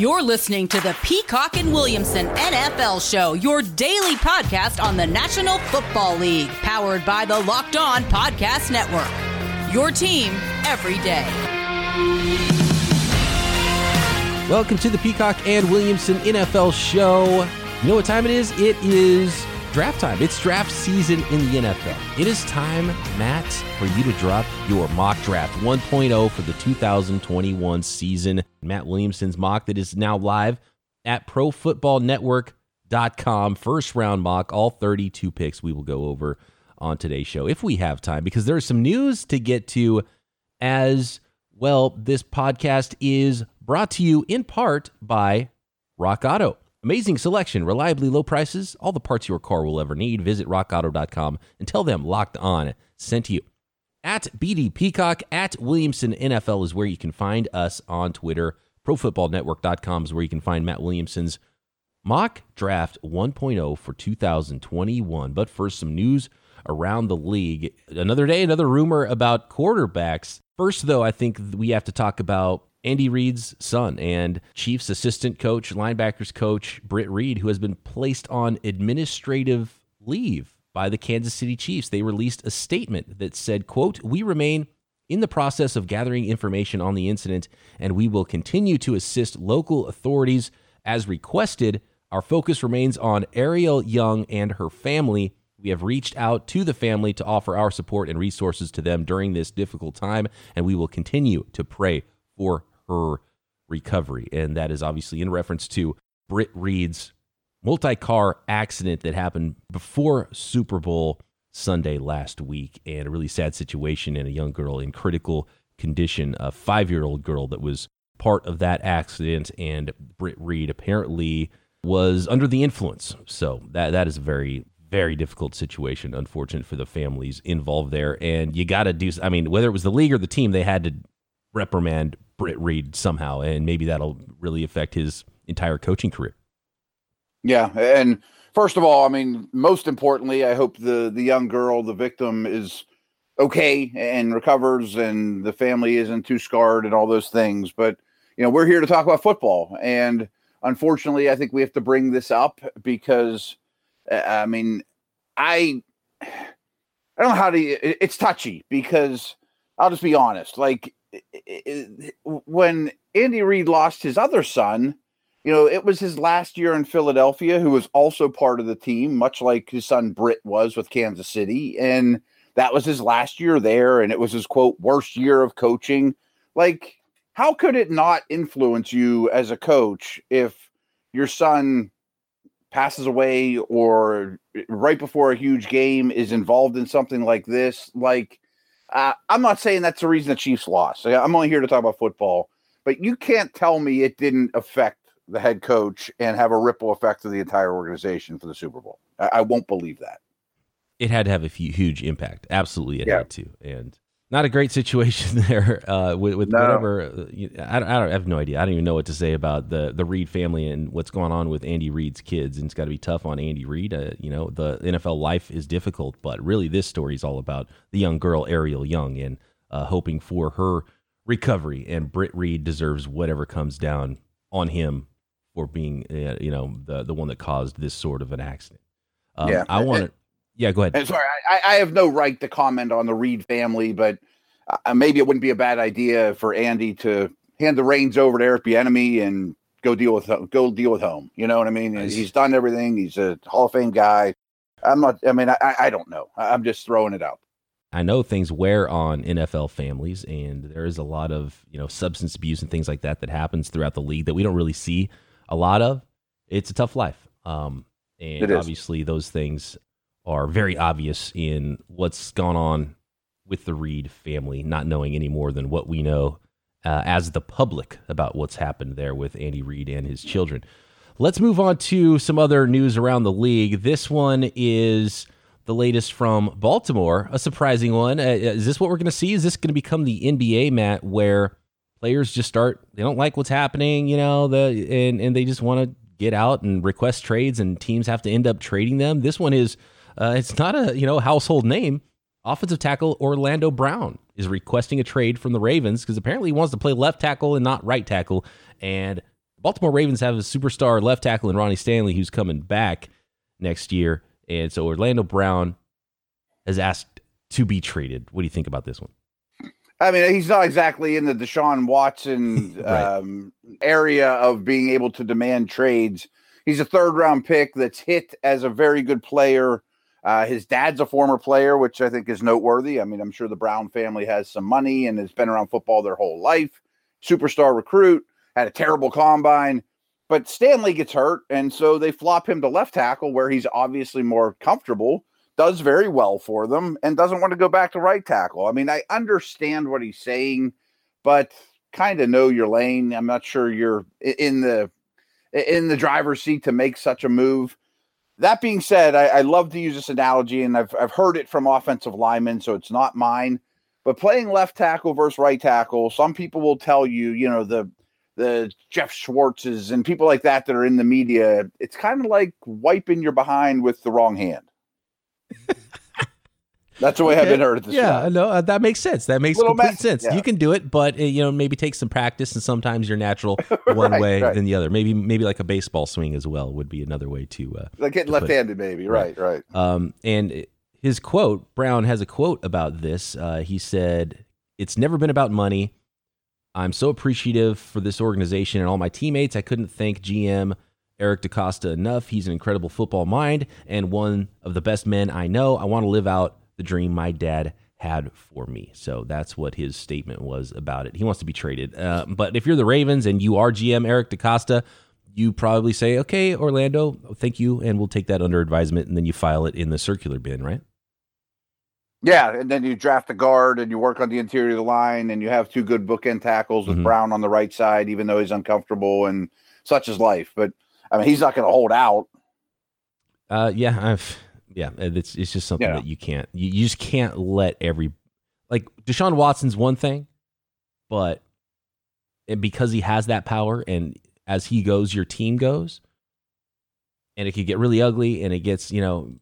You're listening to the Peacock and Williamson NFL Show, your daily podcast on the National Football League, powered by the Locked On Podcast Network. Your team every day. Welcome to the Peacock and Williamson NFL Show. You know what time it is? It is draft time. It's draft season in the NFL. It is time, Matt, for you to drop your mock draft 1.0 for the 2021 season. Matt Williamson's mock that is now live at ProFootballNetwork.com. First round mock, all 32 picks we will go over on today's show if we have time, because there's some news to get to as well. This podcast is brought to you in part by Rock Auto. Amazing selection, reliably low prices, all the parts your car will ever need. Visit RockAuto.com and tell them Locked On sent you. At BD Peacock, at Williamson NFL is where you can find us on Twitter. ProFootballNetwork.com is where you can find Matt Williamson's mock draft 1.0 for 2021. But first, some news around the league. Another day, another rumor about quarterbacks. First, though, I think we have to talk about Andy Reid's son and Chiefs assistant coach, linebackers coach, Britt Reid, who has been placed on administrative leave by the Kansas City Chiefs. They released a statement that said, quote, "We remain in the process of gathering information on the incident, and we will continue to assist local authorities as requested. Our focus remains on Ariel Young and her family. We have reached out to the family to offer our support and resources to them during this difficult time, and we will continue to pray for her recovery." And that is obviously in reference to Britt Reid's multi-car accident that happened before Super Bowl Sunday last week, and a really sad situation, and a young girl in critical condition, a 5-year-old girl that was part of that accident. And Britt Reid apparently was under the influence. So that is a very, very difficult situation, unfortunate for the families involved there. And you got to do, I mean, whether it was the league or the team, they had to reprimand Britt Reid somehow, and maybe that'll really affect his entire coaching career. Yeah, and first of all, I mean, most importantly, I hope the young girl, the victim, is okay and recovers, and the family isn't too scarred and all those things. But, you know, we're here to talk about football, and unfortunately, I think we have to bring this up because, I mean, I don't know how to – it's touchy because I'll just be honest, like, when Andy Reid lost his other son, you know, it was his last year in Philadelphia, who was also part of the team, much like his son Britt was with Kansas City. And that was his last year there. And it was his, quote, worst year of coaching. Like, how could it not influence you as a coach if your son passes away or right before a huge game is involved in something like this? Like, I'm not saying that's the reason the Chiefs lost. I'm only here to talk about football, but you can't tell me it didn't affect the head coach and have a ripple effect to the entire organization for the Super Bowl. I won't believe that. It had to have a huge impact. Absolutely, it had to. And not a great situation there with whatever. I have no idea. I don't even know what to say about the Reid family and what's going on with Andy Reid's kids. And it's got to be tough on Andy Reid. You know, the NFL life is difficult, but really this story is all about the young girl, Ariel Young, and hoping for her recovery. And Britt Reid deserves whatever comes down on him for being, you know, the one that caused this sort of an accident. Yeah, go ahead. And sorry, I have no right to comment on the Reid family, but maybe it wouldn't be a bad idea for Andy to hand the reins over to Eric Bieniemy and go deal with home. You know what I mean? Nice. He's done everything. He's a Hall of Fame guy. I don't know. I'm just throwing it out. I know things wear on NFL families, and there is a lot of, you know, substance abuse and things like that that happens throughout the league that we don't really see a lot of. It's a tough life, and obviously those things are very obvious in what's gone on with the Reid family, not knowing any more than what we know as the public about what's happened there with Andy Reid and his children. Let's move on to some other news around the league. This one is the latest from Baltimore, a surprising one. Is this what we're going to see? Is this going to become the NBA, Matt, where players just start, they don't like what's happening, you know, and they just want to get out and request trades, and teams have to end up trading them? This one is, it's not a, you know, household name. Offensive tackle Orlando Brown is requesting a trade from the Ravens because apparently he wants to play left tackle and not right tackle. And Baltimore Ravens have a superstar left tackle in Ronnie Stanley who's coming back next year. And so Orlando Brown has asked to be traded. What do you think about this one? I mean, he's not exactly in the Deshaun Watson area of being able to demand trades. He's a third-round pick that's hit as a very good player. His dad's a former player, which I think is noteworthy. I mean, I'm sure the Brown family has some money and has been around football their whole life. Superstar recruit, had a terrible combine. But Stanley gets hurt, and so they flop him to left tackle where he's obviously more comfortable, does very well for them, and doesn't want to go back to right tackle. I mean, I understand what he's saying, but kind of know your lane. I'm not sure you're in the driver's seat to make such a move. That being said, I love to use this analogy, and I've heard it from offensive linemen, so it's not mine. But playing left tackle versus right tackle, some people will tell you, you know, the Jeff Schwartzes and people like that are in the media, it's kind of like wiping your behind with the wrong hand. That's the way I've been heard at this point. No, that makes sense. That makes complete sense. Yeah. You can do it, but you know, maybe take some practice, and sometimes you're natural one way than the other. Maybe like a baseball swing as well would be another way to like getting left-handed, maybe. Right. And his quote, Brown has a quote about this. He said, "It's never been about money. I'm so appreciative for this organization and all my teammates. I couldn't thank GM Eric DaCosta enough. He's an incredible football mind and one of the best men I know. I want to live out the dream my dad had for me." So that's what his statement was about it. He wants to be traded. But if you're the Ravens and you are GM Eric DaCosta, you probably say, "Okay, Orlando, thank you, and we'll take that under advisement," and then you file it in the circular bin, right? Yeah, and then you draft a guard and you work on the interior of the line and you have two good bookend tackles with Brown on the right side, even though he's uncomfortable and such is life. But, I mean, he's not going to hold out. It's just something that you just can't let like Deshaun Watson's one thing, but and because he has that power and as he goes, your team goes, and it could get really ugly and it gets, you know,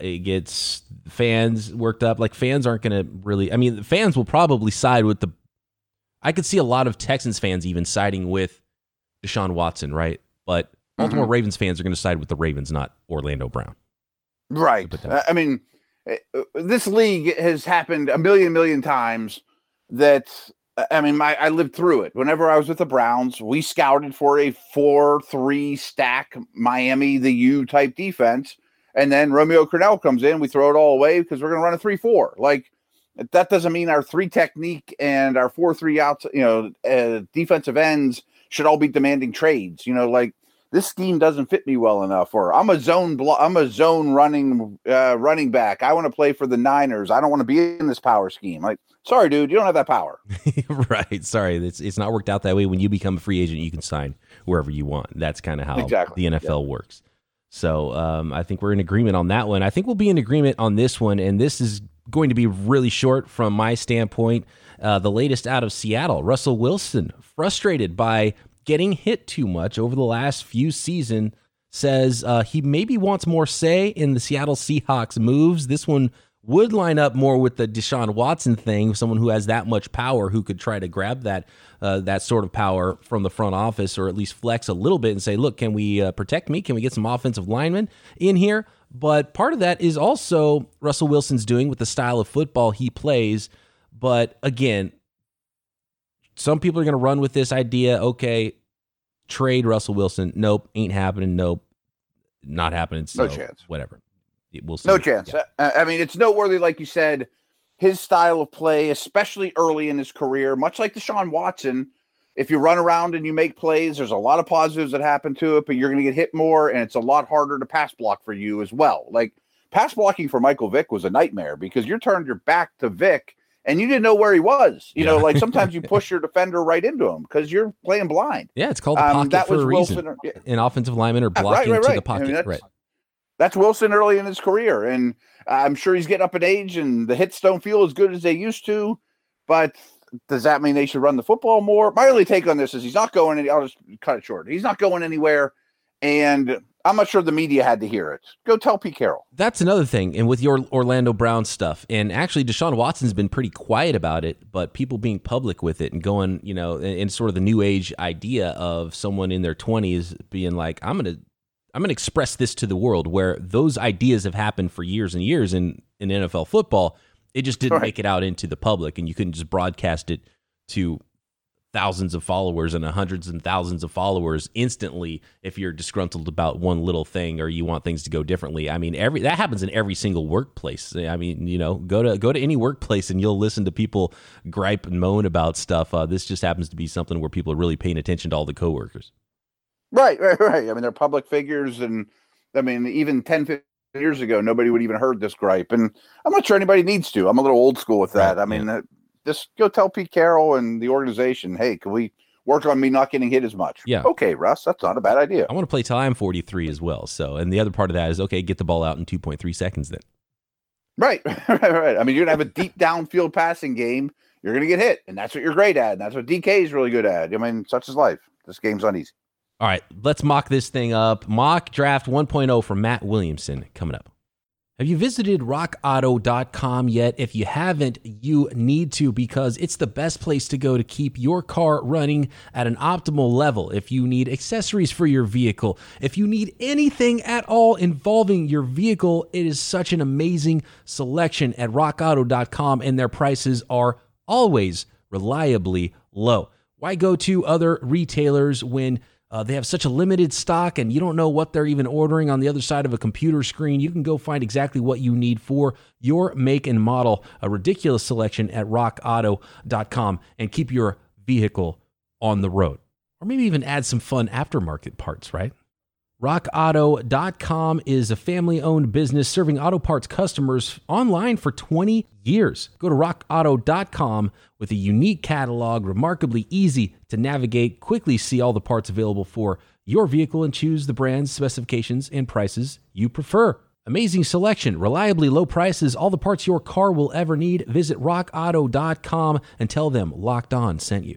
it gets fans worked up. Like, fans aren't going to really... I mean, the fans will probably side with the... I could see a lot of Texans fans even siding with Deshaun Watson, right? But Baltimore Ravens fans are going to side with the Ravens, not Orlando Brown. Right. I mean, this league has happened a million times that... I mean, I lived through it. Whenever I was with the Browns, we scouted for a 4-3 stack Miami, the U-type defense. And then Romeo Crennel comes in, we throw it all away because we're going to run a 3-4. Like, that doesn't mean our 3 technique and our 4-3 outs, you know, defensive ends should all be demanding trades. You know, like, this scheme doesn't fit me well enough, or I'm a zone running back. I want to play for the Niners. I don't want to be in this power scheme. Like, sorry, dude, you don't have that power. Right. Sorry. It's not worked out that way. When you become a free agent, you can sign wherever you want. That's kind of how the NFL works. So I think we're in agreement on that one. I think we'll be in agreement on this one, and this is going to be really short from my standpoint. The latest out of Seattle, Russell Wilson, frustrated by getting hit too much over the last few seasons, says he maybe wants more say in the Seattle Seahawks moves. This one would line up more with the Deshaun Watson thing, someone who has that much power who could try to grab that sort of power from the front office, or at least flex a little bit and say, "Look, can we protect me? Can we get some offensive linemen in here?" But part of that is also Russell Wilson's doing with the style of football he plays. But again, some people are going to run with this idea, okay, trade Russell Wilson. Nope, ain't happening. Nope, not happening. So no chance. Whatever. We'll see. No chance. Yeah. I mean, it's noteworthy, like you said, his style of play, especially early in his career, much like Deshaun Watson. If you run around and you make plays, there's a lot of positives that happen to it, but you're going to get hit more, and it's a lot harder to pass block for you as well. Like, pass blocking for Michael Vick was a nightmare because you turned your back to Vick, and you didn't know where he was. You know, like, sometimes you push your defender right into him because you're playing blind. Yeah, it's called the pocket that for was a reason. An offensive lineman or blocking to the pocket. I mean, that's Wilson early in his career, and I'm sure he's getting up in age, and the hits don't feel as good as they used to, but does that mean they should run the football more? My only take on this is he's not going anywhere, and I'm not sure the media had to hear it. Go tell Pete Carroll. That's another thing. And with your Orlando Brown stuff, and actually Deshaun Watson's been pretty quiet about it, but people being public with it and going, you know, in sort of the new age idea of someone in their 20s being like, I'm going to express this to the world, where those ideas have happened for years and years in NFL football. It just didn't make it out into the public, and you couldn't just broadcast it to thousands of followers and hundreds and thousands of followers instantly if you're disgruntled about one little thing or you want things to go differently. I mean, that happens in every single workplace. I mean, you know, go to any workplace and you'll listen to people gripe and moan about stuff. This just happens to be something where people are really paying attention to all the coworkers. Right. I mean, they're public figures, and I mean, even 10, 15 years ago, nobody would even heard this gripe, and I'm not sure anybody needs to. I'm a little old school with that. Right, I mean, yeah. Just go tell Pete Carroll and the organization, hey, can we work on me not getting hit as much? Yeah. Okay, Russ, that's not a bad idea. I want to play till I'm 43 as well. So, and the other part of that is, okay, get the ball out in 2.3 seconds then. Right. I mean, you're going to have a deep downfield passing game. You're going to get hit, and that's what you're great at, and that's what DK is really good at. I mean, such is life. This game's uneasy. All right, let's mock this thing up. Mock Draft 1.0 from Matt Williamson coming up. Have you visited RockAuto.com yet? If you haven't, you need to, because it's the best place to go to keep your car running at an optimal level. If you need accessories for your vehicle, if you need anything at all involving your vehicle, it is such an amazing selection at RockAuto.com, and their prices are always reliably low. Why go to other retailers when they have such a limited stock and you don't know what they're even ordering on the other side of a computer screen? You can go find exactly what you need for your make and model, a ridiculous selection at rockauto.com, and keep your vehicle on the road. Or maybe even add some fun aftermarket parts, right? RockAuto.com is a family-owned business serving auto parts customers online for 20 years. Go to RockAuto.com with a unique catalog, remarkably easy to navigate, quickly see all the parts available for your vehicle, and choose the brands, specifications, and prices you prefer. Amazing selection, reliably low prices, all the parts your car will ever need. Visit RockAuto.com and tell them Locked On sent you.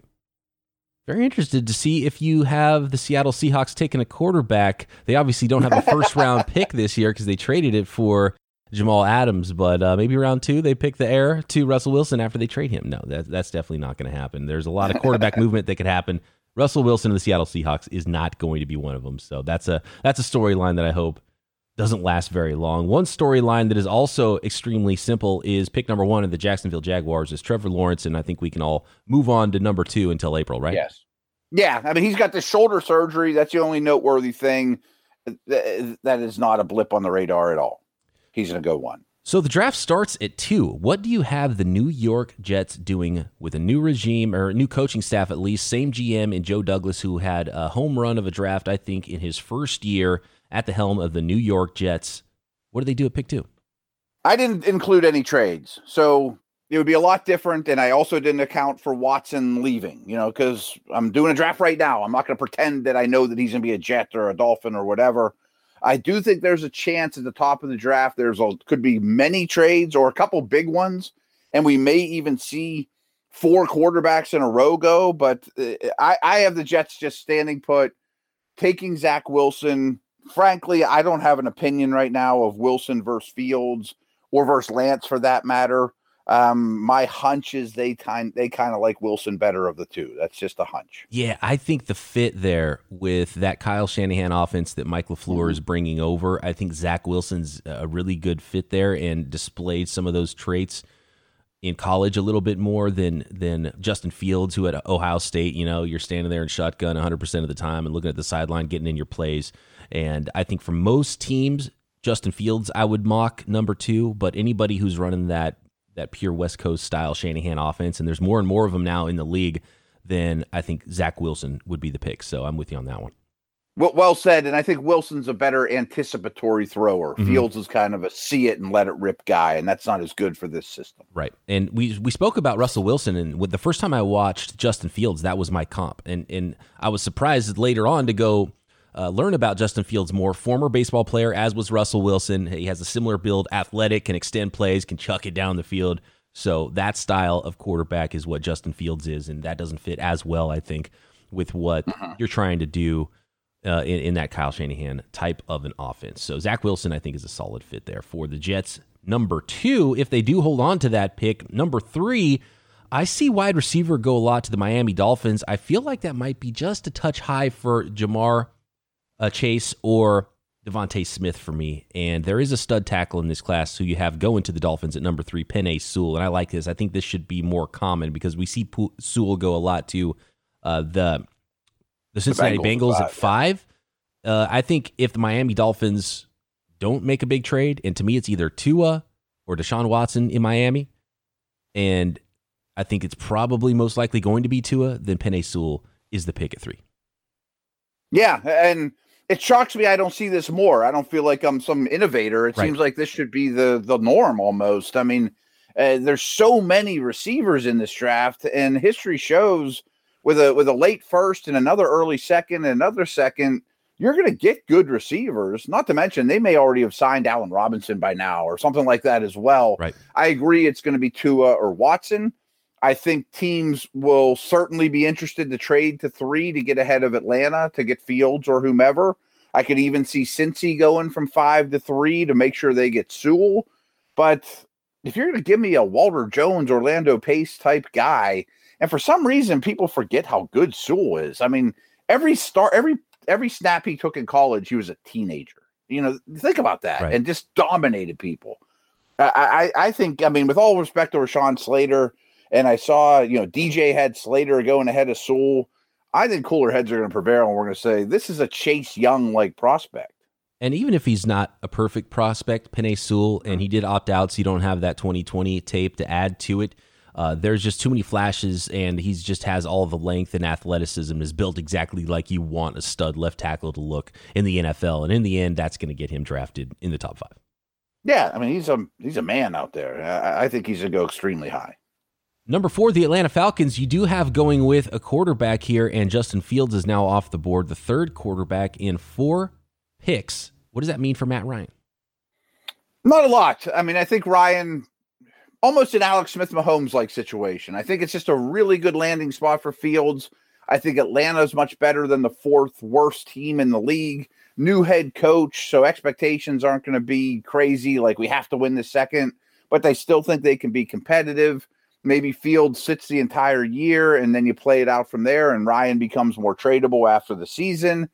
Very interested to see if you have the Seattle Seahawks taking a quarterback. They obviously don't have a first-round pick this year because they traded it for Jamal Adams, but maybe round two they pick the heir to Russell Wilson after they trade him. No, that's definitely not going to happen. There's a lot of quarterback movement that could happen. Russell Wilson of the Seattle Seahawks is not going to be one of them, so that's a storyline that I hope doesn't last very long. One storyline that is also extremely simple is pick number one of the Jacksonville Jaguars is Trevor Lawrence, and I think we can all move on to number two until April, right? Yes. Yeah, I mean, he's got the shoulder surgery. That's the only noteworthy thing. That is not a blip on the radar at all. He's going to go one. So the draft starts at 2. What do you have the New York Jets doing with a new regime, or a new coaching staff at least, same GM and Joe Douglas, who had a home run of a draft, I think, in his first year at the helm of the New York Jets? What do they do at pick 2? I didn't include any trades, so it would be a lot different, and I also didn't account for Watson leaving, you know, because I'm doing a draft right now. I'm not going to pretend that I know that he's going to be a Jet or a Dolphin or whatever. I do think there's a chance at the top of the draft could be many trades or a couple big ones, and we may even see 4 quarterbacks in a row go, but I have the Jets just standing put, taking Zach Wilson. Frankly, I don't have an opinion right now of Wilson versus Fields or versus Lance for that matter. My hunch is they kind of like Wilson better of the two. That's just a hunch. Yeah, I think the fit there with that Kyle Shanahan offense that Mike LaFleur is bringing over, I think Zach Wilson's a really good fit there and displayed some of those traits in college a little bit more than Justin Fields, who at Ohio State, you know, you're standing there in shotgun 100% of the time and looking at the sideline, getting in your plays. And I think for most teams, Justin Fields, I would mock number 2, but anybody who's running that pure West Coast style Shanahan offense, and there's more and more of them now in the league, then I think Zach Wilson would be the pick. So I'm with you on that one. Well said, and I think Wilson's a better anticipatory thrower. Mm-hmm. Fields is kind of a see-it-and-let-it-rip guy, and that's not as good for this system. Right, and we spoke about Russell Wilson, and the first time I watched Justin Fields, that was my comp. And I was surprised later on to go learn about Justin Fields more, former baseball player, as was Russell Wilson. He has a similar build, athletic, can extend plays, can chuck it down the field. So that style of quarterback is what Justin Fields is, and that doesn't fit as well, I think, with what you're trying to do in that Kyle Shanahan type of an offense. So Zach Wilson, I think, is a solid fit there for the Jets. Number 2, if they do hold on to that pick. Number 3, I see wide receiver go a lot to the Miami Dolphins. I feel like that might be just a touch high for Ja'Marr Chase or DeVonta Smith for me. And there is a stud tackle in this class who you have going to the Dolphins at number 3, Penei Sewell. And I like this. I think this should be more common because we see Sewell go a lot to the Cincinnati Bengals at 5. Yeah. I think if the Miami Dolphins don't make a big trade, and to me it's either Tua or Deshaun Watson in Miami, and I think it's probably most likely going to be Tua, then Penei Sewell is the pick at 3. Yeah, and it shocks me I don't see this more. I don't feel like I'm some innovator. It seems like this should be the norm almost. I mean, there's so many receivers in this draft, and history shows with a late first and another early second and another second, you're going to get good receivers, not to mention they may already have signed Allen Robinson by now or something like that as well. Right. I agree it's going to be Tua or Watson. I think teams will certainly be interested to trade to 3 to get ahead of Atlanta, to get Fields or whomever. I could even see Cincy going from 5 to 3 to make sure they get Sewell. But if you're going to give me a Walter Jones, Orlando Pace type guy, and for some reason people forget how good Sewell is. I mean, every snap he took in college, he was a teenager. You know, think about that, and just dominated people. I think, I mean, with all respect to Rashawn Slater, and I saw, you know, DJ had Slater going ahead of Sewell. I think cooler heads are going to prevail, and we're going to say this is a Chase Young-like prospect. And even if he's not a perfect prospect, Penei Sewell, and he did opt out, so you don't have that 2020 tape to add to it. There's just too many flashes, and he just has all the length and athleticism, is built exactly like you want a stud left tackle to look in the NFL. And in the end, that's going to get him drafted in the top 5. Yeah, I mean, he's a man out there. I think he's going to go extremely high. Number 4, the Atlanta Falcons. You do have going with a quarterback here, and Justin Fields is now off the board, the third quarterback in 4 picks. What does that mean for Matt Ryan? Not a lot. I mean, I think Ryan, almost an Alex Smith-Mahomes-like situation. I think it's just a really good landing spot for Fields. I think Atlanta's much better than the 4th worst team in the league. New head coach, so expectations aren't going to be crazy, like we have to win the second, but they still think they can be competitive. Maybe Fields sits the entire year, and then you play it out from there, and Ryan becomes more tradable after the season.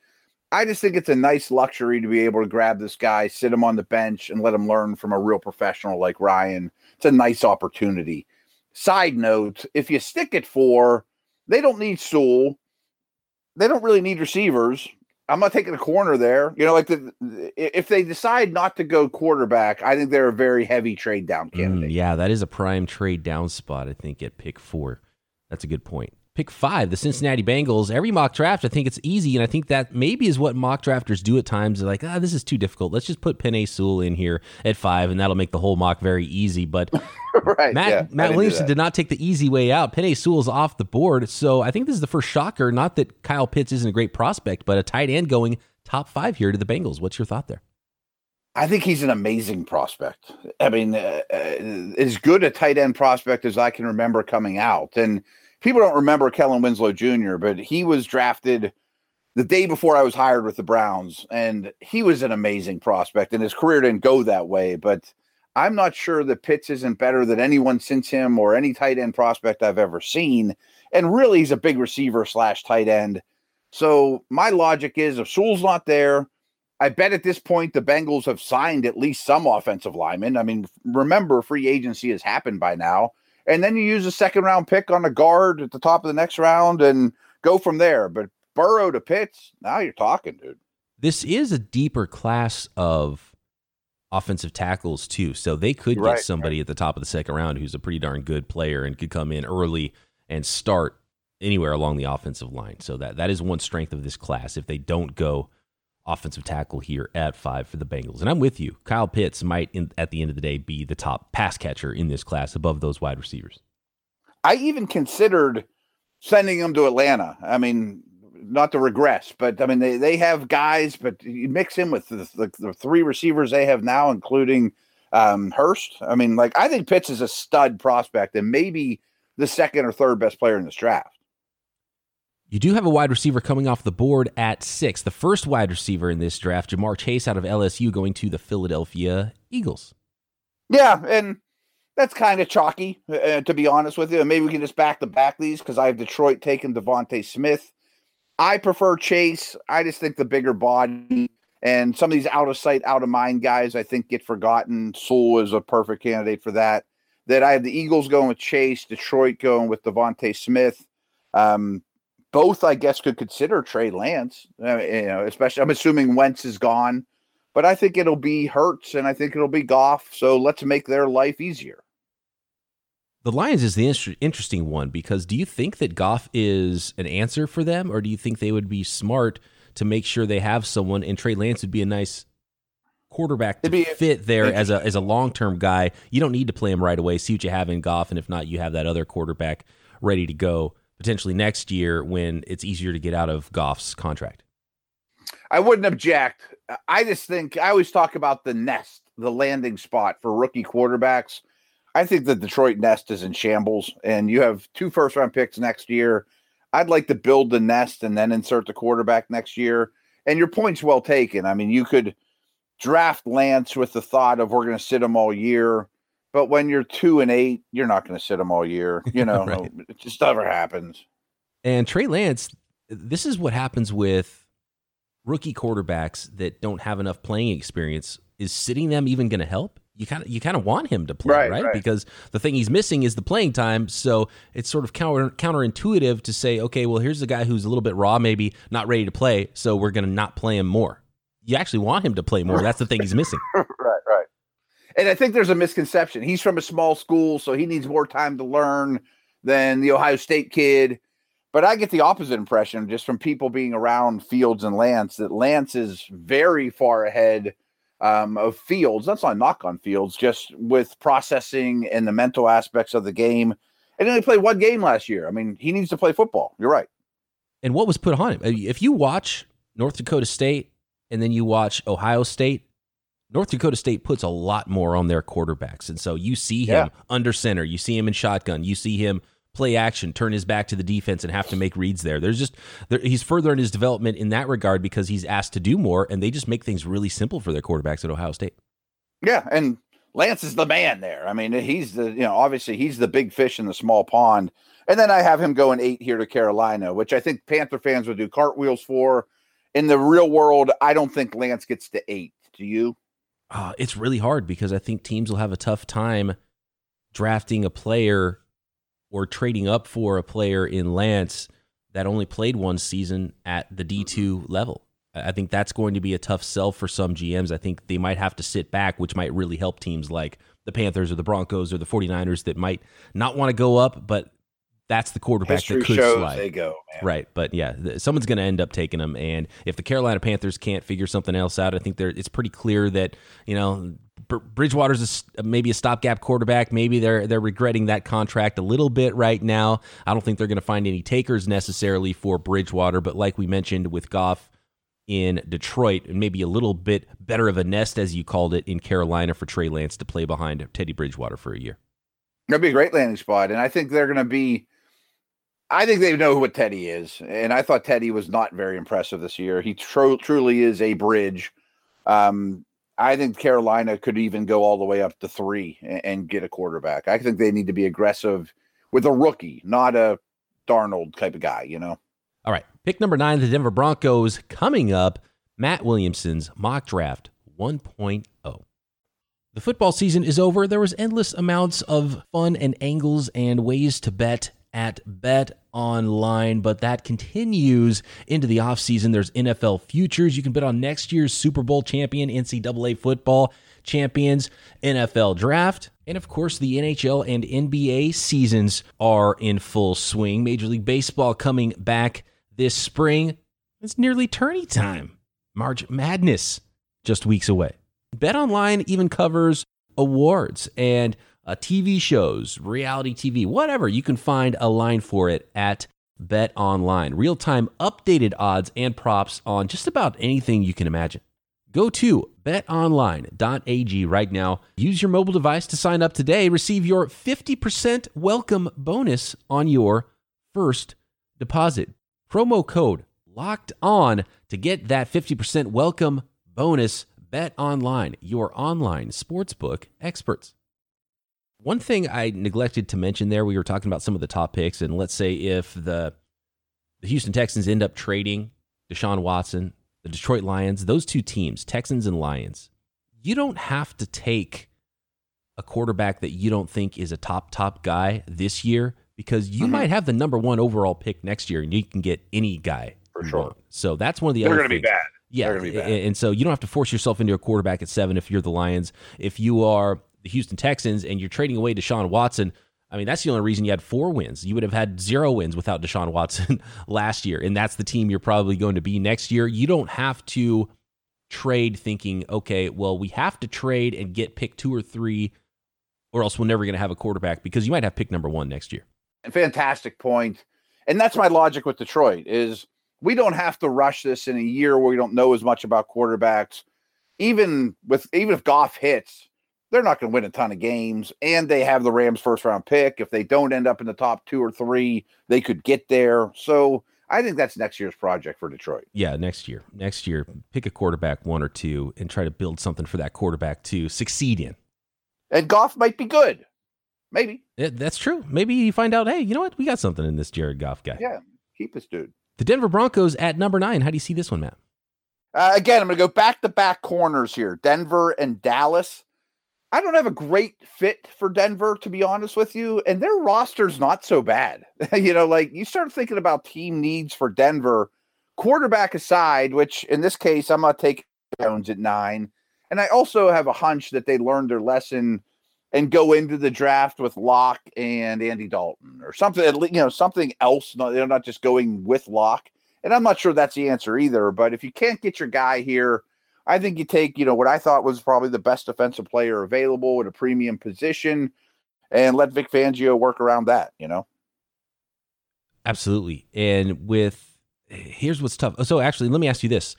I just think it's a nice luxury to be able to grab this guy, sit him on the bench, and let him learn from a real professional like Ryan. It's a nice opportunity. Side note, if you stick at 4, they don't need Sewell. They don't really need receivers. I'm not taking a corner there. You know, like if they decide not to go quarterback, I think they're a very heavy trade down candidate. Yeah, that is a prime trade down spot, I think, at pick 4. That's a good point. Pick 5, the Cincinnati Bengals. Every mock draft, I think it's easy, and I think that maybe is what mock drafters do at times. They're like, this is too difficult. Let's just put Penei Sewell in here at 5, and that'll make the whole mock very easy. But Matt Williamson did not take the easy way out. Penei Sewell's off the board, so I think this is the first shocker. Not that Kyle Pitts isn't a great prospect, but a tight end going top 5 here to the Bengals. What's your thought there? I think he's an amazing prospect. I mean, as good a tight end prospect as I can remember coming out, and people don't remember Kellen Winslow Jr., but he was drafted the day before I was hired with the Browns, and he was an amazing prospect, and his career didn't go that way. But I'm not sure that Pitts isn't better than anyone since him or any tight end prospect I've ever seen. And really, he's a big receiver / tight end. So my logic is if Sewell's not there, I bet at this point the Bengals have signed at least some offensive linemen. I mean, remember, free agency has happened by now. And then you use a second-round pick on a guard at the top of the next round and go from there. But Burrow to Pitts, now you're talking, dude. This is a deeper class of offensive tackles, too. So they could get somebody at the top of the second round who's a pretty darn good player and could come in early and start anywhere along the offensive line. So that is one strength of this class if they don't go offensive tackle here at 5 for the Bengals. And I'm with you. Kyle Pitts might, at the end of the day, be the top pass catcher in this class above those wide receivers. I even considered sending him to Atlanta. I mean, not to regress, but I mean, they have guys, but you mix in with the 3 receivers they have now, including Hurst. I mean, like, I think Pitts is a stud prospect and maybe the second or third best player in this draft. You do have a wide receiver coming off the board at 6. The first wide receiver in this draft, Ja'Marr Chase out of LSU, going to the Philadelphia Eagles. Yeah, and that's kind of chalky, to be honest with you. And maybe we can just back these, because I have Detroit taking DeVonta Smith. I prefer Chase. I just think the bigger body and some of these out of sight, out of mind guys, I think, get forgotten. Sewell is a perfect candidate for that. That I have the Eagles going with Chase, Detroit going with DeVonta Smith. Both, I guess, could consider Trey Lance, especially I'm assuming Wentz is gone, but I think it'll be Hurts and I think it'll be Goff. So let's make their life easier. The Lions is the interesting one, because do you think that Goff is an answer for them, or do you think they would be smart to make sure they have someone, and Trey Lance would be a nice quarterback to fit there as a long-term guy? You don't need to play him right away. See what you have in Goff, and if not, you have that other quarterback ready to go potentially next year when it's easier to get out of Goff's contract. I wouldn't object. I just think I always talk about the nest, the landing spot for rookie quarterbacks. I think the Detroit nest is in shambles, and you have 2 first-round picks next year. I'd like to build the nest and then insert the quarterback next year. And your point's well taken. I mean, you could draft Lance with the thought of we're going to sit him all year. But when you're 2-8, you're not going to sit him all year. You know, right. It just never happens. And Trey Lance, this is what happens with rookie quarterbacks that don't have enough playing experience. Is sitting them even going to help? You kind of want him to play, right? Because the thing he's missing is the playing time. So it's sort of counterintuitive to say, okay, well, here's the guy who's a little bit raw, maybe not ready to play, so we're going to not play him more. You actually want him to play more. That's the thing he's missing. Right. And I think there's a misconception. He's from a small school, so he needs more time to learn than the Ohio State kid. But I get the opposite impression just from people being around Fields and Lance, that Lance is very far ahead of Fields. That's not a knock on Fields, just with processing and the mental aspects of the game. And then he played 1 game last year. I mean, he needs to play football. You're right. And what was put on him? If you watch North Dakota State and then you watch Ohio State, North Dakota State puts a lot more on their quarterbacks. And so you see him under center. You see him in shotgun. You see him play action, turn his back to the defense and have to make reads there. He's further in his development in that regard because he's asked to do more, and they just make things really simple for their quarterbacks at Ohio State. Yeah, and Lance is the man there. I mean, he's the, obviously he's the big fish in the small pond. And then I have him going 8 here to Carolina, which I think Panther fans would do cartwheels for. In the real world, I don't think Lance gets to 8. Do you? It's really hard because I think teams will have a tough time drafting a player or trading up for a player in Lance that only played 1 season at the D2 level. I think that's going to be a tough sell for some GMs. I think they might have to sit back, which might really help teams like the Panthers or the Broncos or the 49ers that might not want to go up, but that's the quarterback that could slide. They go, man. Right, but yeah, someone's going to end up taking them, and if the Carolina Panthers can't figure something else out, I think it's pretty clear that Bridgewater's maybe a stopgap quarterback. Maybe they're regretting that contract a little bit right now. I don't think they're going to find any takers necessarily for Bridgewater, but like we mentioned with Goff in Detroit, and maybe a little bit better of a nest, as you called it, in Carolina for Trey Lance to play behind Teddy Bridgewater for a year. That'd be a great landing spot, and I think they're going to be. I think they know what Teddy is, and I thought Teddy was not very impressive this year. He truly is a bridge. I think Carolina could even go all the way up to 3 and get a quarterback. I think they need to be aggressive with a rookie, not a Darnold type of guy, All right, pick number 9, the Denver Broncos. Coming up, Matt Williamson's mock draft 1.0. The football season is over. There was endless amounts of fun and angles and ways to bet at Bet Online, but that continues into the offseason. There's NFL futures. You can bet on next year's Super Bowl champion, NCAA football champions, NFL draft. And of course, the NHL and NBA seasons are in full swing. Major League Baseball coming back this spring. It's nearly tourney time. March Madness just weeks away. BetOnline even covers awards and TV shows, reality TV, whatever. You can find a line for it at BetOnline. Real-time updated odds and props on just about anything you can imagine. Go to betonline.ag right now. Use your mobile device to sign up today. Receive your 50% welcome bonus on your first deposit. Promo code Locked On to get that 50% welcome bonus. Bet online, your online sportsbook experts. One thing I neglected to mention there, we were talking about some of the top picks, and let's say if the Houston Texans end up trading Deshaun Watson, the Detroit Lions, those two teams, Texans and Lions, you don't have to take a quarterback that you don't think is a top guy this year, because you might have the number one overall pick next year, and you can get any guy. For sure. So that's one of the other things. They're going to be bad. Yeah, and so you don't have to force yourself into a quarterback at 7 if you're the Lions. If you are the Houston Texans and you're trading away Deshaun Watson, I mean, that's the only reason you had 4 wins. You would have had 0 wins without Deshaun Watson last year, and that's the team you're probably going to be next year. You don't have to trade thinking, okay, well, we have to trade and get pick 2 or 3, or else we're never going to have a quarterback, because you might have pick number 1 next year. Fantastic point. And that's my logic with Detroit is, we don't have to rush this in a year where we don't know as much about quarterbacks. Even if Goff hits, they're not going to win a ton of games, and they have the Rams' first-round pick. If they don't end up in the top 2 or 3, they could get there. So I think that's next year's project for Detroit. Yeah, next year, pick a quarterback 1 or 2 and try to build something for that quarterback to succeed in. And Goff might be good. Maybe. Yeah, that's true. Maybe you find out, hey, you know what? We got something in this Jared Goff guy. Yeah, keep this dude. The Denver Broncos at number 9. How do you see this one, Matt? Again, I'm going to go back-to-back corners here. Denver and Dallas. I don't have a great fit for Denver, to be honest with you, and their roster's not so bad. You know, like, you start thinking about team needs for Denver, quarterback aside, which in this case, I'm not taking Jones at 9. And I also have a hunch that they learned their lesson and go into the draft with Locke and Andy Dalton or something, you know, something else. They're not just going with Locke. And I'm not sure that's the answer either. But if you can't get your guy here, I think you take, you know, what I thought was probably the best defensive player available at a premium position and let Vic Fangio work around that, you know? Absolutely. And here's what's tough. So actually, let me ask you this.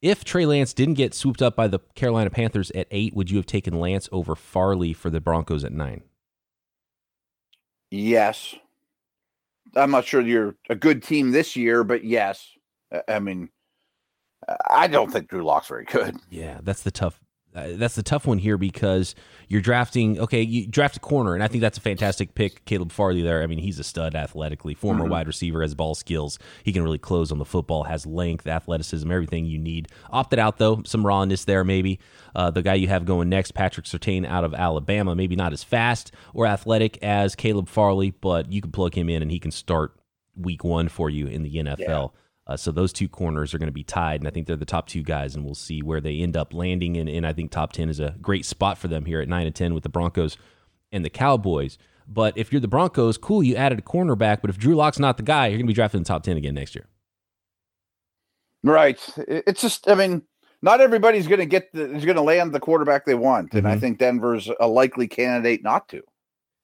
If Trey Lance didn't get swooped up by the Carolina Panthers at 8, would you have taken Lance over Farley for the Broncos at 9? Yes. I'm not sure you're a good team this year, but yes. I mean, I don't think Drew Locke's very good. Yeah, that's the tough one here, because you're drafting, okay, you draft a corner, and I think that's a fantastic pick, Caleb Farley there. I mean, he's a stud athletically, former wide receiver, has ball skills. He can really close on the football, has length, athleticism, everything you need. Opted out, though, some rawness there maybe. The guy you have going next, Patrick Surtain out of Alabama, maybe not as fast or athletic as Caleb Farley, but you can plug him in, and he can start week 1 for you in the NFL. Yeah. So those two corners are going to be tied, and I think they're the top 2 guys, and we'll see where they end up landing. And I think top 10 is a great spot for them here at 9 and 10 with the Broncos and the Cowboys. But if you're the Broncos, cool, you added a cornerback, but if Drew Locke's not the guy, you're going to be drafted in the top 10 again next year. Right. It's just, I mean, not everybody's going to is going to land the quarterback they want, and I think Denver's a likely candidate not to.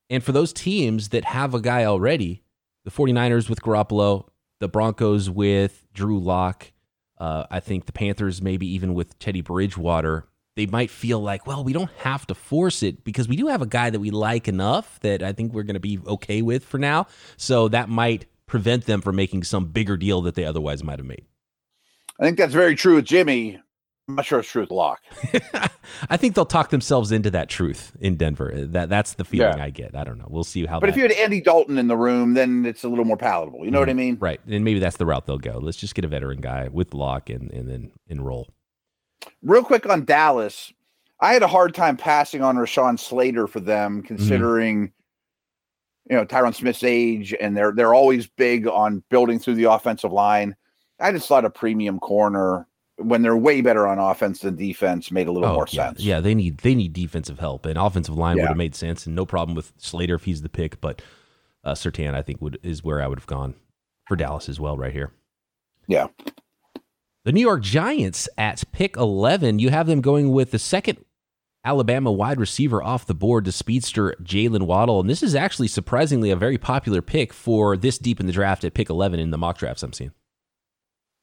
And for those teams that have a guy already, the 49ers with Garoppolo, the Broncos with Drew Locke, I think the Panthers maybe even with Teddy Bridgewater, they might feel like, well, we don't have to force it because we do have a guy that we like enough that I think we're going to be okay with for now. So that might prevent them from making some bigger deal that they otherwise might have made. I think that's very true with Jimmy. I'm not sure it's true with Locke. I think they'll talk themselves into that truth in Denver. That's the feeling I get. I don't know. We'll see how. But if you had Andy Dalton in the room, then it's a little more palatable. You know what I mean? Right. And maybe that's the route they'll go. Let's just get a veteran guy with Locke and then enroll. Real quick on Dallas, I had a hard time passing on Rashawn Slater for them, considering you know, Tyron Smith's age, and they're always big on building through the offensive line. I just thought a premium corner, when they're way better on offense than defense, made a little more sense. Yeah, they need defensive help, and offensive line would have made sense, and no problem with Slater if he's the pick, but Surtain, I think, is where I would have gone for Dallas as well right here. Yeah. The New York Giants at pick 11. You have them going with the second Alabama wide receiver off the board, the speedster Jaylen Waddle, and this is actually surprisingly a very popular pick for this deep in the draft at pick 11 in the mock drafts I'm seeing.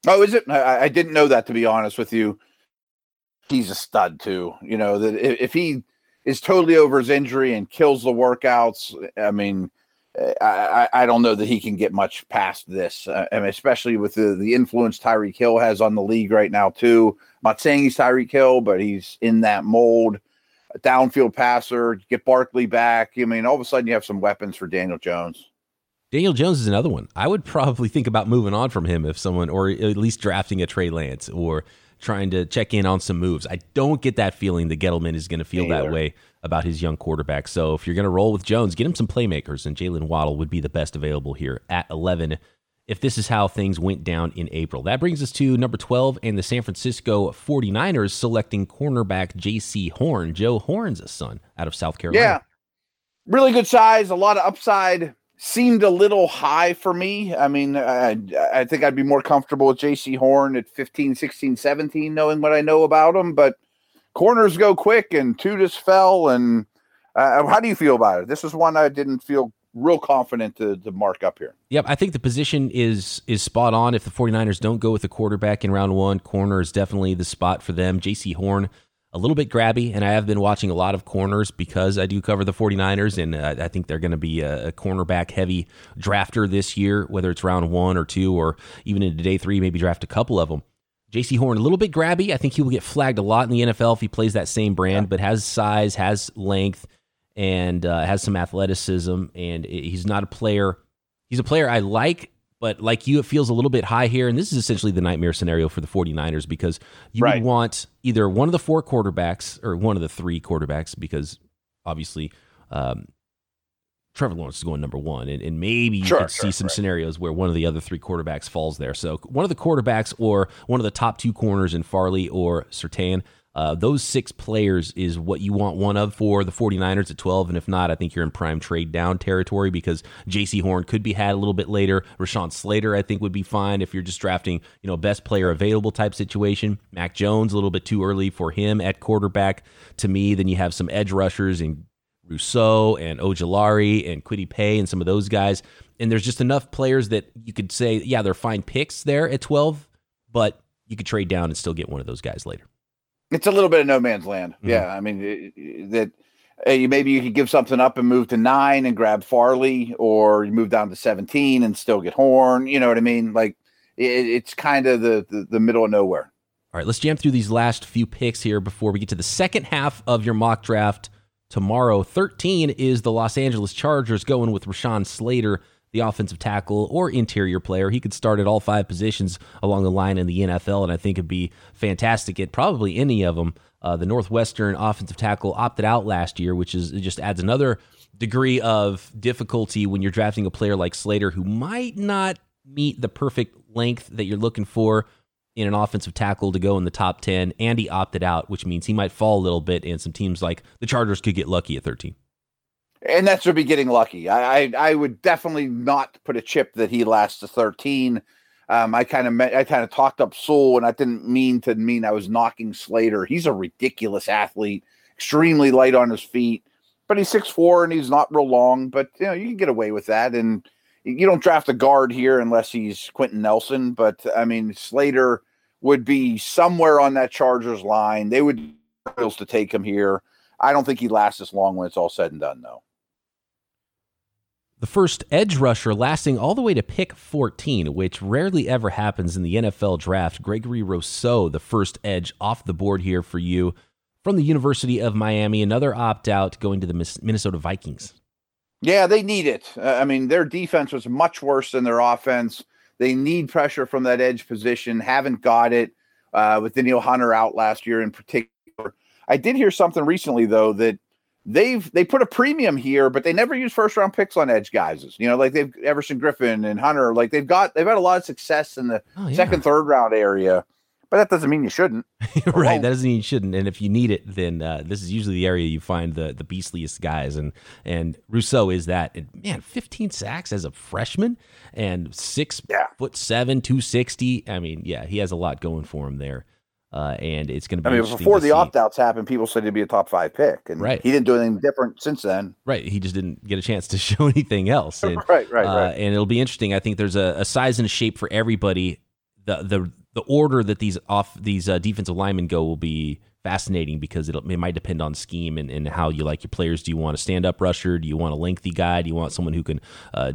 Oh, is it? I didn't know that, to be honest with you. He's a stud, too. You know, that if he is totally over his injury and kills the workouts, I mean, I don't know that he can get much past this, and especially with the influence Tyreek Hill has on the league right now, too. I'm not saying he's Tyreek Hill, but he's in that mold. A downfield passer, get Barkley back. I mean, all of a sudden you have some weapons for Daniel Jones. Daniel Jones is another one. I would probably think about moving on from him if someone, or at least drafting a Trey Lance or trying to check in on some moves. I don't get that feeling that Gettleman is going to feel that way about his young quarterback. So if you're going to roll with Jones, get him some playmakers, and Jaylen Waddle would be the best available here at 11 if this is how things went down in April. That brings us to number 12 and the San Francisco 49ers selecting cornerback J.C. Horn. Joe Horn's a son out of South Carolina. Yeah, really good size, a lot of upside. Seemed a little high for me. I mean, I think I'd be more comfortable with J.C. Horn at 15, 16, 17, knowing what I know about him. But corners go quick, and two just fell. And how do you feel about it? This is one I didn't feel real confident to mark up here. Yep, I think the position is spot on. If the 49ers don't go with the quarterback in round one, corner is definitely the spot for them. J.C. Horn, a little bit grabby, and I have been watching a lot of corners because I do cover the 49ers, and I think they're going to be a cornerback-heavy drafter this year, whether it's round one or two, or even into day three, maybe draft a couple of them. J.C. Horn, a little bit grabby. I think he will get flagged a lot in the NFL if he plays that same brand, but has size, has length, and has some athleticism, and he's not a player. He's a player I like, but like you, it feels a little bit high here. And this is essentially the nightmare scenario for the 49ers because you would want either one of the four quarterbacks or one of the three quarterbacks because obviously Trevor Lawrence is going number one. And maybe you could see some scenarios where one of the other three quarterbacks falls there. So one of the quarterbacks or one of the top two corners in Farley or Surtain, those six players is what you want one of for the 49ers at 12, and if not, I think you're in prime trade down territory because J.C. Horn could be had a little bit later. Rashawn Slater, I think, would be fine if you're just drafting, you know, best player available type situation. Mac Jones, a little bit too early for him at quarterback to me. Then you have some edge rushers in Rousseau and Ojulari and Kwity Paye and some of those guys, and there's just enough players that you could say, yeah, they're fine picks there at 12, but you could trade down and still get one of those guys later. It's a little bit of no man's land. Mm-hmm. Yeah, I mean, maybe you could give something up and move to 9 and grab Farley, or you move down to 17 and still get Horn. You know what I mean? Like, it's kind of the middle of nowhere. All right, let's jam through these last few picks here before we get to the second half of your mock draft tomorrow. 13 is the Los Angeles Chargers going with Rashawn Slater, the offensive tackle or interior player. He could start at all five positions along the line in the NFL, and I think it'd be fantastic at probably any of them. The Northwestern offensive tackle opted out last year, which is it just adds another degree of difficulty when you're drafting a player like Slater who might not meet the perfect length that you're looking for in an offensive tackle to go in the top 10. Andy opted out, which means he might fall a little bit, and some teams like the Chargers could get lucky at 13. And that's to be getting lucky. I would definitely not put a chip that he lasts to 13. I kind of talked up Sewell, and I didn't mean I was knocking Slater. He's a ridiculous athlete, extremely light on his feet, but he's 6'4" and he's not real long. But you know you can get away with that, and you don't draft a guard here unless he's Quentin Nelson. But I mean Slater would be somewhere on that Chargers line. They would be able to take him here. I don't think he lasts as long when it's all said and done, though. The first edge rusher lasting all the way to pick 14, which rarely ever happens in the NFL draft. Gregory Rousseau, the first edge off the board here for you from the University of Miami. Another opt-out going to the Minnesota Vikings. Yeah, they need it. I mean, their defense was much worse than their offense. They need pressure from that edge position. Haven't got it with Daniil Hunter out last year in particular. I did hear something recently, though, that They put a premium here, but they never use first round picks on edge guys. You know, like they've Everson Griffin and Hunter, like they've had a lot of success in the second, third round area, but that doesn't mean you shouldn't. Right. That doesn't mean you shouldn't. And if you need it, then this is usually the area you find the beastliest guys. And Rousseau is that. And man, 15 sacks as a freshman and 6'7", 260. I mean, yeah, he has a lot going for him there. And it's going to be. I mean, before the opt-outs happened, people said he'd be a top 5 pick, and he didn't do anything different since then. Right, he just didn't get a chance to show anything else. And, right. And it'll be interesting. I think there's a size and a shape for everybody. The order that these defensive linemen go will be fascinating because it might depend on scheme and how you like your players. Do you want a stand-up rusher? Do you want a lengthy guy? Do you want someone who can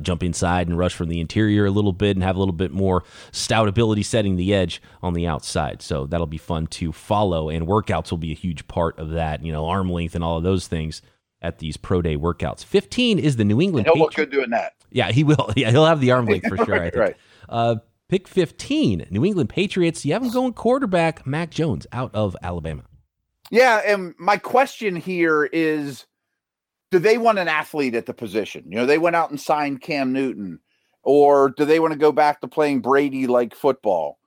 jump inside and rush from the interior a little bit and have a little bit more stout ability setting the edge on the outside? So that'll be fun to follow, and workouts will be a huge part of that, you know, arm length and all of those things at these pro day workouts. 15 is the New England Patriots. He'll look good doing that. Yeah, he will. Yeah, he'll have the arm length for sure, right, I think. Right. Pick 15, New England Patriots. You have him going quarterback, Mac Jones out of Alabama. Yeah, and my question here is, do they want an athlete at the position? You know, they went out and signed Cam Newton, or do they want to go back to playing Brady-like football?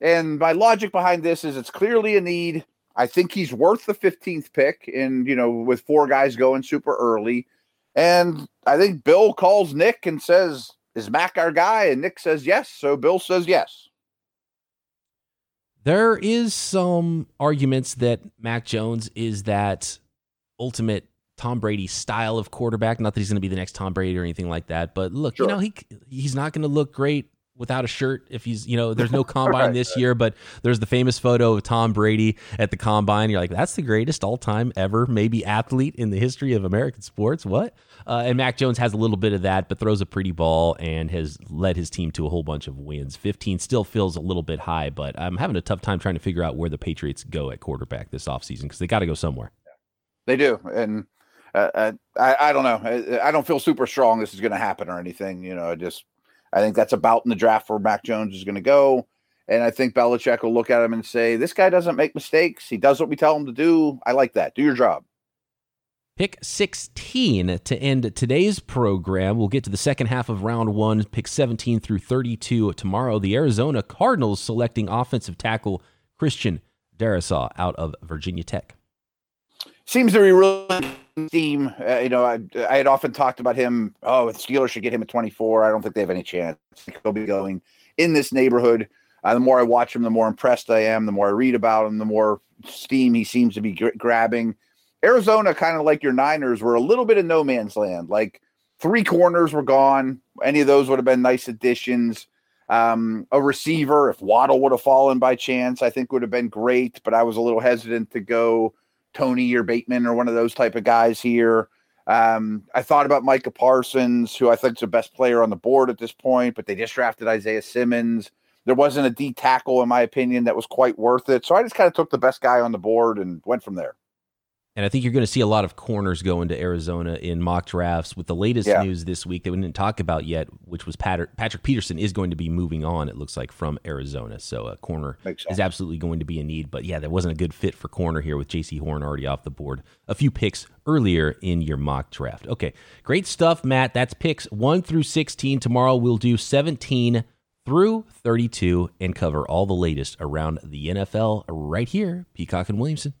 And my logic behind this is it's clearly a need. I think he's worth the 15th pick, and, you know, with four guys going super early. And I think Bill calls Nick and says, is Mac our guy? And Nick says yes, so Bill says yes. There is some arguments that Mac Jones is that ultimate Tom Brady style of quarterback. Not that he's going to be the next Tom Brady or anything like that, but look, sure, you know, he's not going to look great without a shirt if he's, you know, there's no combine right, this year, but there's the famous photo of Tom Brady at the combine. You're like, that's the greatest all-time ever, maybe athlete in the history of American sports. What? And Mac Jones has a little bit of that, but throws a pretty ball and has led his team to a whole bunch of wins. 15 still feels a little bit high, but I'm having a tough time trying to figure out where the Patriots go at quarterback this offseason because they got to go somewhere. They do. And I don't know. I don't feel super strong this is going to happen or anything. You know, I think that's about in the draft where Mac Jones is going to go. And I think Belichick will look at him and say, this guy doesn't make mistakes. He does what we tell him to do. I like that. Do your job. Pick 16 to end today's program. We'll get to the second half of round one, pick 17 through 32 tomorrow. The Arizona Cardinals selecting offensive tackle Christian Darrisaw out of Virginia Tech. Seems to be really team. You know, I had often talked about him. Oh, the Steelers should get him at 24. I don't think they have any chance. He'll be going in this neighborhood. The more I watch him, the more impressed I am. The more I read about him, the more steam he seems to be grabbing. Arizona, kind of like your Niners, were a little bit in no man's land. Like three corners were gone. Any of those would have been nice additions. A receiver, if Waddle would have fallen by chance, I think would have been great. But I was a little hesitant to go Tony or Bateman or one of those type of guys here. I thought about Micah Parsons, who I think is the best player on the board at this point, but they just drafted Isaiah Simmons. There wasn't a D tackle, in my opinion, that was quite worth it. So I just kind of took the best guy on the board and went from there. And I think you're going to see a lot of corners go into Arizona in mock drafts with the latest news this week that we didn't talk about yet, which was Patrick Peterson is going to be moving on, it looks like, from Arizona. So a corner is absolutely going to be a need. But, yeah, there wasn't a good fit for corner here with J.C. Horn already off the board a few picks earlier in your mock draft. Okay, great stuff, Matt. That's picks 1 through 16. Tomorrow we'll do 17 through 32 and cover all the latest around the NFL right here, Peacock and Williamson.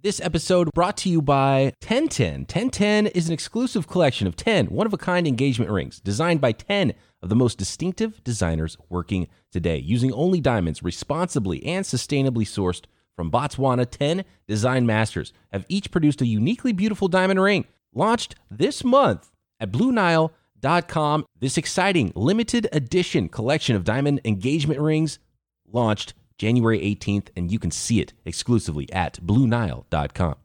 This episode brought to you by 1010. 1010 is an exclusive collection of 10 one-of-a-kind engagement rings designed by 10 of the most distinctive designers working today. Using only diamonds responsibly and sustainably sourced from Botswana, 10 design masters have each produced a uniquely beautiful diamond ring launched this month at BlueNile.com. This exciting limited edition collection of diamond engagement rings launched January 18th, and you can see it exclusively at BlueNile.com.